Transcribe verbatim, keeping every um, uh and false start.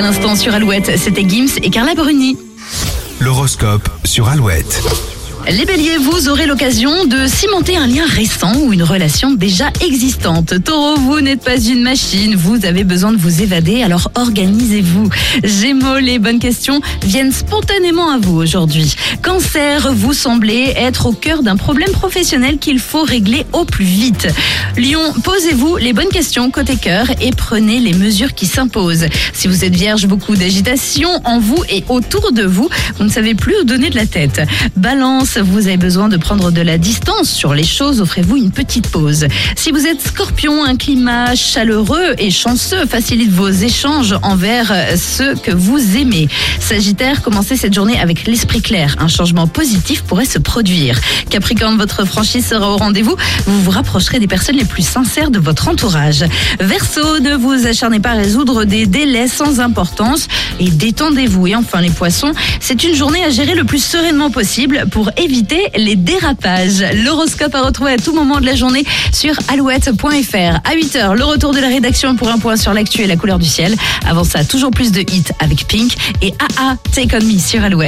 À l'instant sur Alouette, c'était Gims et Carla Bruni. L'horoscope sur Alouette. Les béliers, vous aurez l'occasion de cimenter un lien récent ou une relation déjà existante. Taureau, vous n'êtes pas une machine, vous avez besoin de vous évader, alors organisez-vous. Gémeaux, les bonnes questions viennent spontanément à vous aujourd'hui. Cancer, vous semblez être au cœur d'un problème professionnel qu'il faut régler au plus vite. Lion, posez-vous les bonnes questions côté cœur et prenez les mesures qui s'imposent. Si vous êtes vierge, beaucoup d'agitation en vous et autour de vous, vous ne savez plus où donner de la tête. Balance, vous avez besoin de prendre de la distance sur les choses, offrez-vous une petite pause. Si vous êtes scorpion, un climat chaleureux et chanceux facilite vos échanges envers ceux que vous aimez. Sagittaire, commencez cette journée avec l'esprit clair. Un changement positif pourrait se produire. Capricorne, votre franchise sera au rendez-vous. Vous vous rapprocherez des personnes les plus sincères de votre entourage. Verseau, ne vous acharnez pas à résoudre des délais sans importance et détendez-vous. Et enfin les poissons, c'est une journée à gérer le plus sereinement possible pour éviter Évitez les dérapages. L'horoscope à retrouver à tout moment de la journée sur alouette point f r. À huit heures, le retour de la rédaction pour un point sur l'actu et la couleur du ciel. Avant ça, toujours plus de hits avec Pink et A A Take On Me sur Alouette.